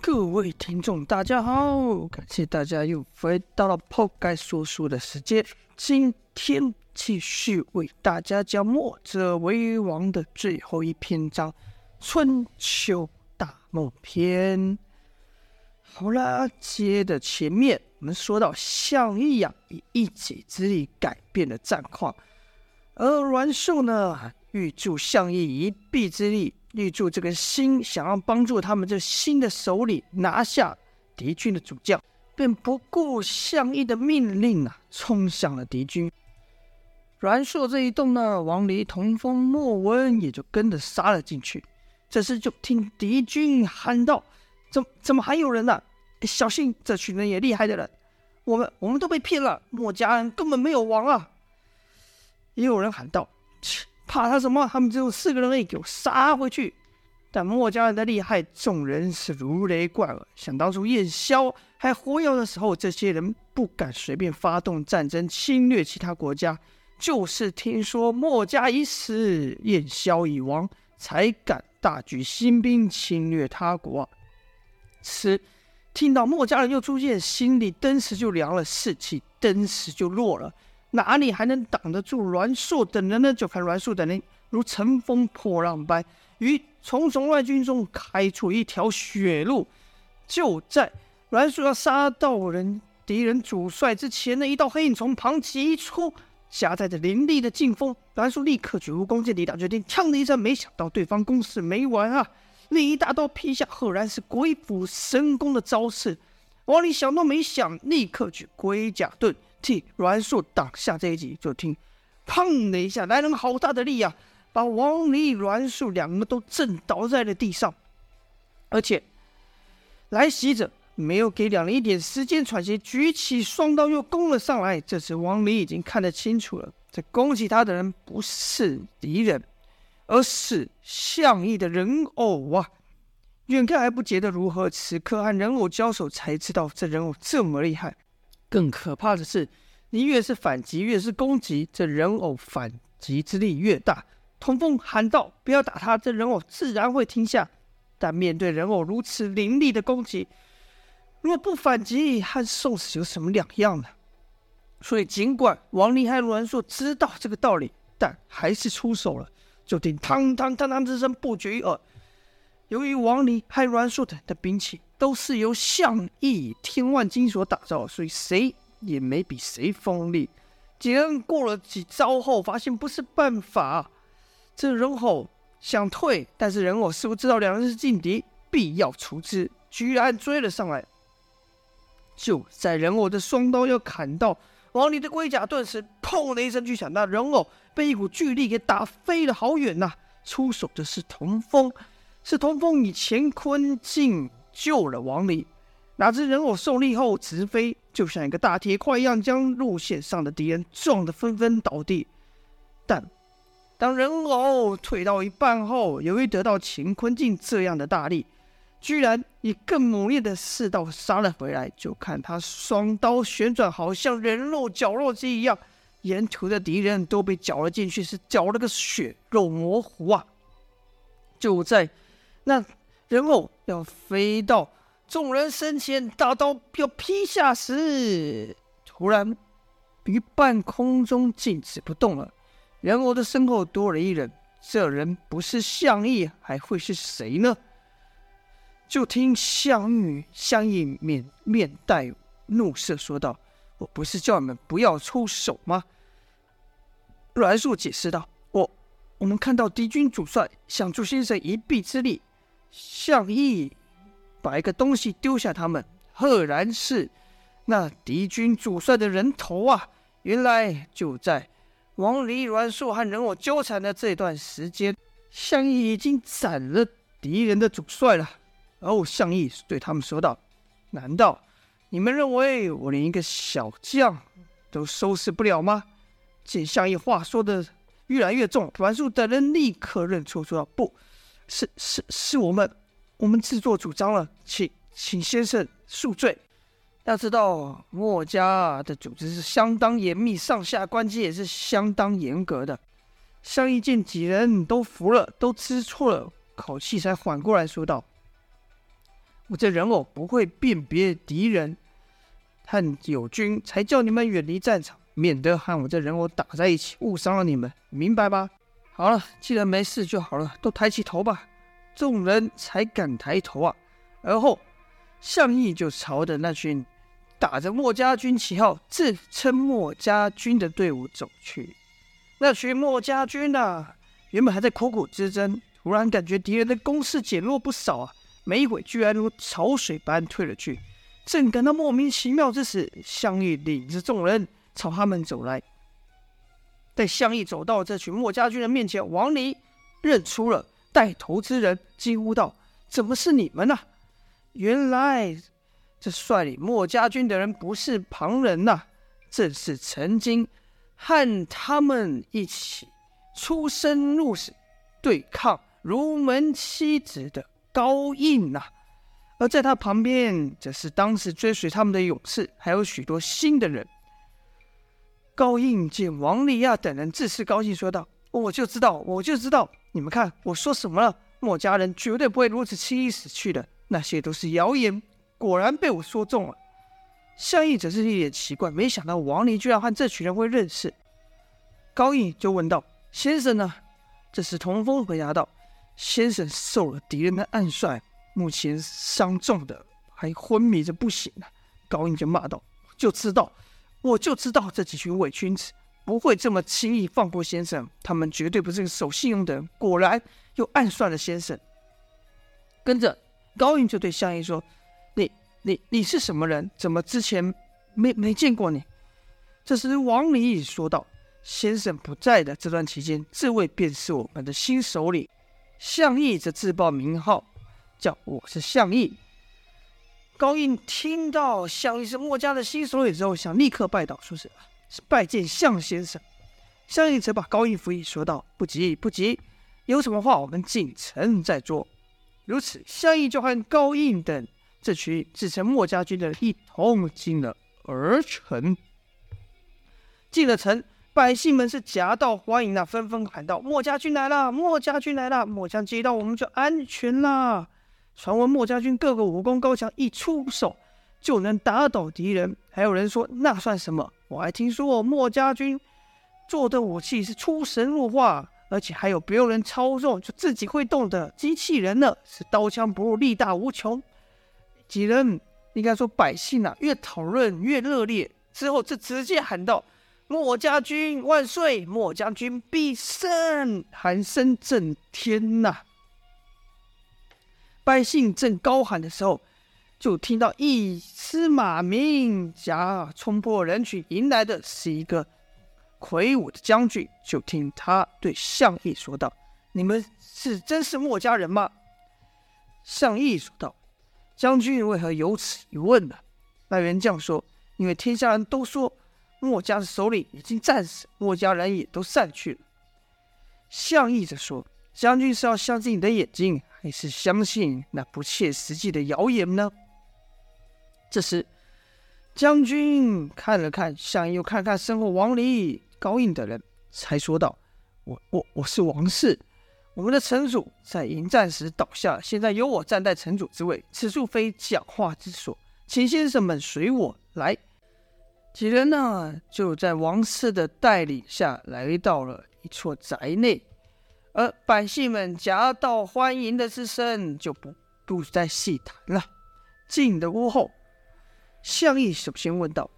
各位听众大家好，感谢大家又回到了泡盖说书的时间。今天继续为大家讲墨者为王的最后一篇章，春秋大梦篇。好啦，接着前面我们说到项羽啊，以一己之力改变了战况，而阮寿呢欲助项羽一臂之力，力助这个新想要帮助他们这新的首领拿下敌军的主将，便不顾项羽的命令啊，冲向了敌军。阮寿这一动呢，王离、同风、莫文也就跟着杀了进去。这时就听敌军喊道：“怎么还有人啊？小心这群人也厉害的人！我们都被骗了，墨家人根本没有王啊！”也有人喊道：“怕他什么？他们只有4个人而已，给我杀回去！”但墨家人的厉害，众人是如雷贯耳。想当初燕萧还活跃的时候，这些人不敢随便发动战争侵略其他国家，就是听说墨家已死，燕萧已亡，才敢大举新兵侵略他国。此听到墨家人又出现，心里顿时就凉了，士气顿时就弱了。哪里还能挡得住阮寿等人呢？就看阮寿等人如乘风破浪般，于重重乱军中开出一条血路。就在阮寿要杀到敌人主帅之前呢，一道黑影从旁击出，夹带着凌厉的劲风。阮寿立刻举无弓箭抵挡，决定呛的一声，没想到对方攻势没完啊！另一大刀劈下，赫然是鬼斧神工的招式。王离想都没想，立刻举龟甲盾替阮寿挡下这一击。就听砰的一下，来人好大的力啊，把王离、阮寿2个都震倒在了地上。而且来袭者没有给2人一点时间喘息，举起双刀又攻了上来。这时王离已经看得清楚了，这攻击他的人不是敌人，而是项羽的人偶啊！远看还不觉得如何，此刻和人偶交手才知道这人偶这么厉害。更可怕的是，你越是反击越是攻击，这人偶反击之力越大。同风喊道：“不要打他，这人偶自然会停下。”但面对人偶如此凌厉的攻击，若不反击和受死有什么两样呢？所以尽管王离和阮寿知道这个道理，但还是出手了。就听嘡嘡嘡嘡之声不绝于耳。由于王离和阮寿等的兵器都是由项羽天万金所打造，所以谁也没比谁锋利。几人过了几招后，发现不是办法。这人偶想退，但是人偶似乎知道2人是劲敌，必要除之，居然追了上来。就在人偶的双刀要砍到王离的龟甲盾时，砰的一声巨响，那人偶被一股巨力给打飞了好远啊！出手的是同风，是同风以乾坤镜救了王离。哪知人偶受力后直飞，就像一个大铁块一样，将路线上的敌人撞得纷纷倒地。但当人偶退到一半后，由于得到乾坤镜这样的大力，居然以更猛烈的势道杀了回来。就看他双刀旋转，好像人肉绞肉机一样，沿途的敌人都被绞了进去，是绞了个血肉模糊啊！就在那人偶要飞到众人身前，大刀要劈下时，突然于半空中静止不动了。人偶的身后多了一人，这人不是项羽还会是谁呢？就听项羽 面带怒色说道：“我不是叫你们不要出手吗？”阮寿解释道：“我们看到敌军主帅想助先生一臂之力，项羽把一个东西丢下他们，赫然是那敌军主帅的人头啊！”原来就在王离、阮寿和人偶纠缠的这段时间，项羽已经斩了敌人的主帅了。项羽对他们说道：“难道你们认为我连一个小将都收拾不了吗？”见项羽话说的越来越重，阮寿等人立刻认错，说：“不是我们自作主张了，请先生恕罪。”要知道墨家的组织是相当严密，上下关系也是相当严格的。项羽见几人都服了，都知错了，口气才缓过来说道：“我这人偶不会辨别敌人和友军，才叫你们远离战场，免得和我这人偶打在一起，误伤了你们，明白吧？好了，既然没事就好了，都抬起头吧。众人才敢抬头啊。而后项义就朝着那群打着墨家军旗号自称墨家军的队伍走去。那群墨家军啊，原本还在苦苦之争，突然感觉敌人的攻势减弱不少啊，没一会居然如潮水般退了去。正感到莫名其妙之时，项义领着众人朝他们走来。在项义走到这群墨家军的面前，王离认出了带头之人，惊呼道：“怎么是你们啊？”原来这率领墨家军的人不是旁人啊，正是曾经和他们一起出生入死对抗儒门七子的高印啊。而在他旁边则是当时追随他们的勇士，还有许多新的人。高印见王利亚等人自是高兴，说道：“我就知道，你们看我说什么了，墨家人绝对不会如此轻易死去的，那些都是谣言，果然被我说中了。”项义则是一脸奇怪，没想到王离居然和这群人会认识。高义就问道：“先生呢？”这时童风回答道：“先生受了敌人的暗算，目前伤重的，还昏迷着不醒啊。”高义就骂道：“我就知道这几群伪君子不会这么轻易放过先生，他们绝对不是个守信用的人，果然又暗算了先生。”跟着高印就对项义说：“你是什么人？怎么之前没见过你？”这时王离说道：“先生不在的这段期间，这位便是我们的新首领项义，则自报名号，叫我是项义。”高印听到项义是墨家的新首领之后，想立刻拜倒，说是拜见项先生。项义则把高印扶起，说道：“不急，有什么话我们谨慎再说。”如此，项义就和高印等这群自称墨家军的人一同进了儿城。进了城，百姓们是夹道欢迎啊，纷纷喊道：“墨家军来了！墨将接到我们就安全啦！”传闻墨家军各个武功高强，一出手就能打倒敌人。还有人说：“那算什么？我还听说墨家军做的武器是出神入化，而且还有不用人操纵就自己会动的机器人呢，是刀枪不入，力大无穷。”几人应该说百姓啊，越讨论越热烈，之后就直接喊道：“墨家军万岁！墨家军必胜！”喊声震天呐、啊！百姓正高喊的时候，就听到一司马明甲冲破人群，迎来的是一个魁梧的将军，就听他对项义说道：“你们是真是墨家人吗？”项义说道：“将军为何有此一问呢？”那员将说：“因为天下人都说墨家的首领已经战死，墨家人也都散去了。”项义则说：“将军是要相信你的眼睛，还是相信那不切实际的谣言呢？”这时，将军看了看项义，又看看身后王离、高印等人，才说道：“我是王氏，我们的城主在迎战时倒下，现在由我站在城主之位，此处非讲话之所，请先生们随我来。”几人呢，就在王氏的带领下来到了一座宅内，而百姓们夹道欢迎的之声就不再细谈了。进的屋后，项义首先问道：“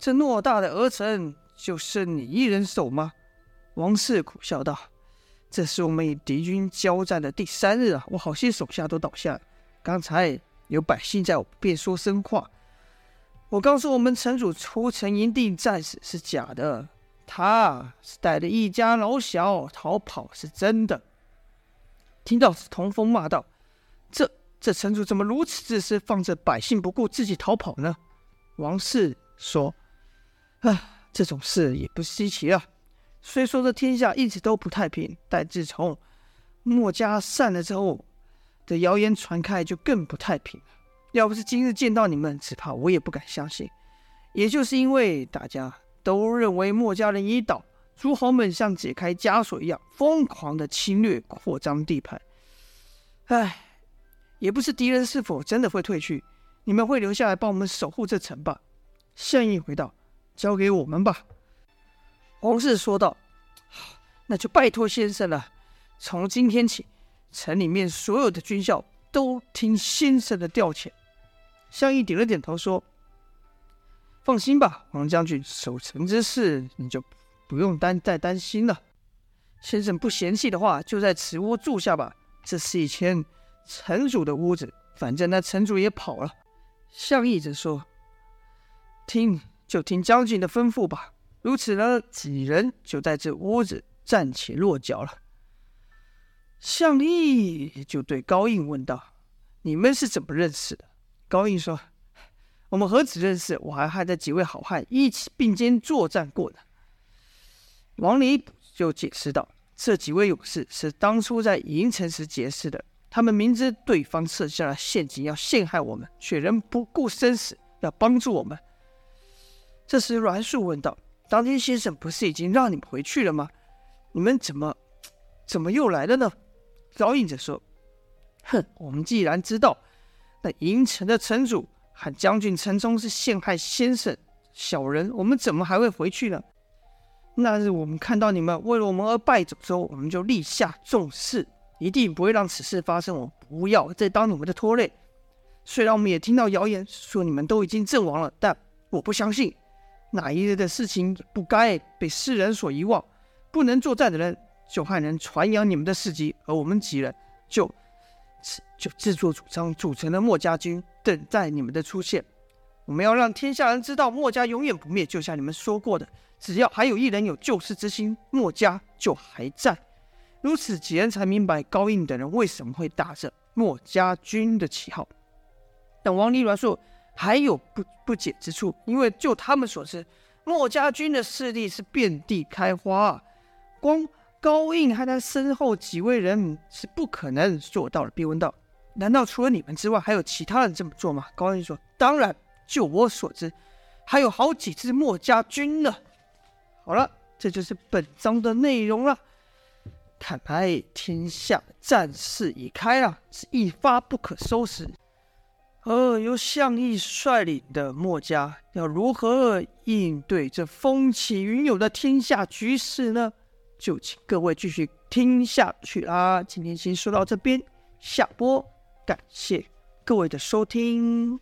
这偌大的儿城，就剩你一人守吗？”王氏苦笑道：“这是我们与敌军交战的第3日啊，我好些手下都倒下了。刚才有百姓在我便说生话，我刚说我们城主出城营地战死是假的，他是带着一家老小逃跑是真的。”听到童风骂道：“这城主怎么如此自私，放着百姓不顾，自己逃跑呢？”王氏说：“这种事也不稀奇了。虽说这天下一直都不太平，但自从墨家散了之后的谣言传开，就更不太平了。要不是今日见到你们，只怕我也不敢相信。也就是因为大家都认为墨家人已倒，诸侯们像解开枷锁一样，疯狂的侵略扩张地盘。也不是敌人是否真的会退去，你们会留下来帮我们守护这城吧。圣意回道：交给我们吧。王氏说道：那就拜托先生了，从今天起，城里面所有的军校都听先生的调遣。项义点了点头说：放心吧，王将军，守城之事你就不用再担心了。先生不嫌弃的话，就在此屋住下吧，这是以前城主的屋子，反正那城主也跑了。项义则说：就听将军的吩咐吧。如此呢，几人就在这屋子暂且落脚了。项义就对高印问道：你们是怎么认识的？高印说：我们何止认识，我还和这几位好汉一起并肩作战过呢。王离就解释道：这几位勇士是当初在营城时结识的，他们明知对方设下了陷阱要陷害我们，却仍不顾生死要帮助我们。这时栾树问道：当天先生不是已经让你们回去了吗？你们怎么又来了呢？高印则说：我们既然知道那营城的城主和将军陈冲是陷害先生小人，我们怎么还会回去呢？那日我们看到你们为了我们而败走之后，我们就立下重誓，一定不会让此事发生，我不要再当你们的拖累。虽然我们也听到谣言说你们都已经阵亡了，但我不相信，哪一日的事情不该被世人所遗忘。不能作战的人就和人传扬你们的事迹，而我们几人就自作主张组成了墨家军，等待你们的出现。我们要让天下人知道墨家永远不灭，就像你们说过的，只要还有一人有救世之心，墨家就还在。如此几人才明白高印等人为什么会打着墨家军的旗号。但王离鸾说还有 不解之处，因为就他们所知，墨家军的势力是遍地开花啊，光高印和他身后几位人是不可能做到的。便问道：难道除了你们之外还有其他人这么做吗？高印说：当然，就我所知还有好几支墨家军呢。好了，这就是本章的内容了。看来天下战事已开了，是一发不可收拾。而由项义率领的墨家要如何应对这风起云涌的天下局势呢？就请各位继续听下去啦。今天先说到这边，下播，感谢各位的收听。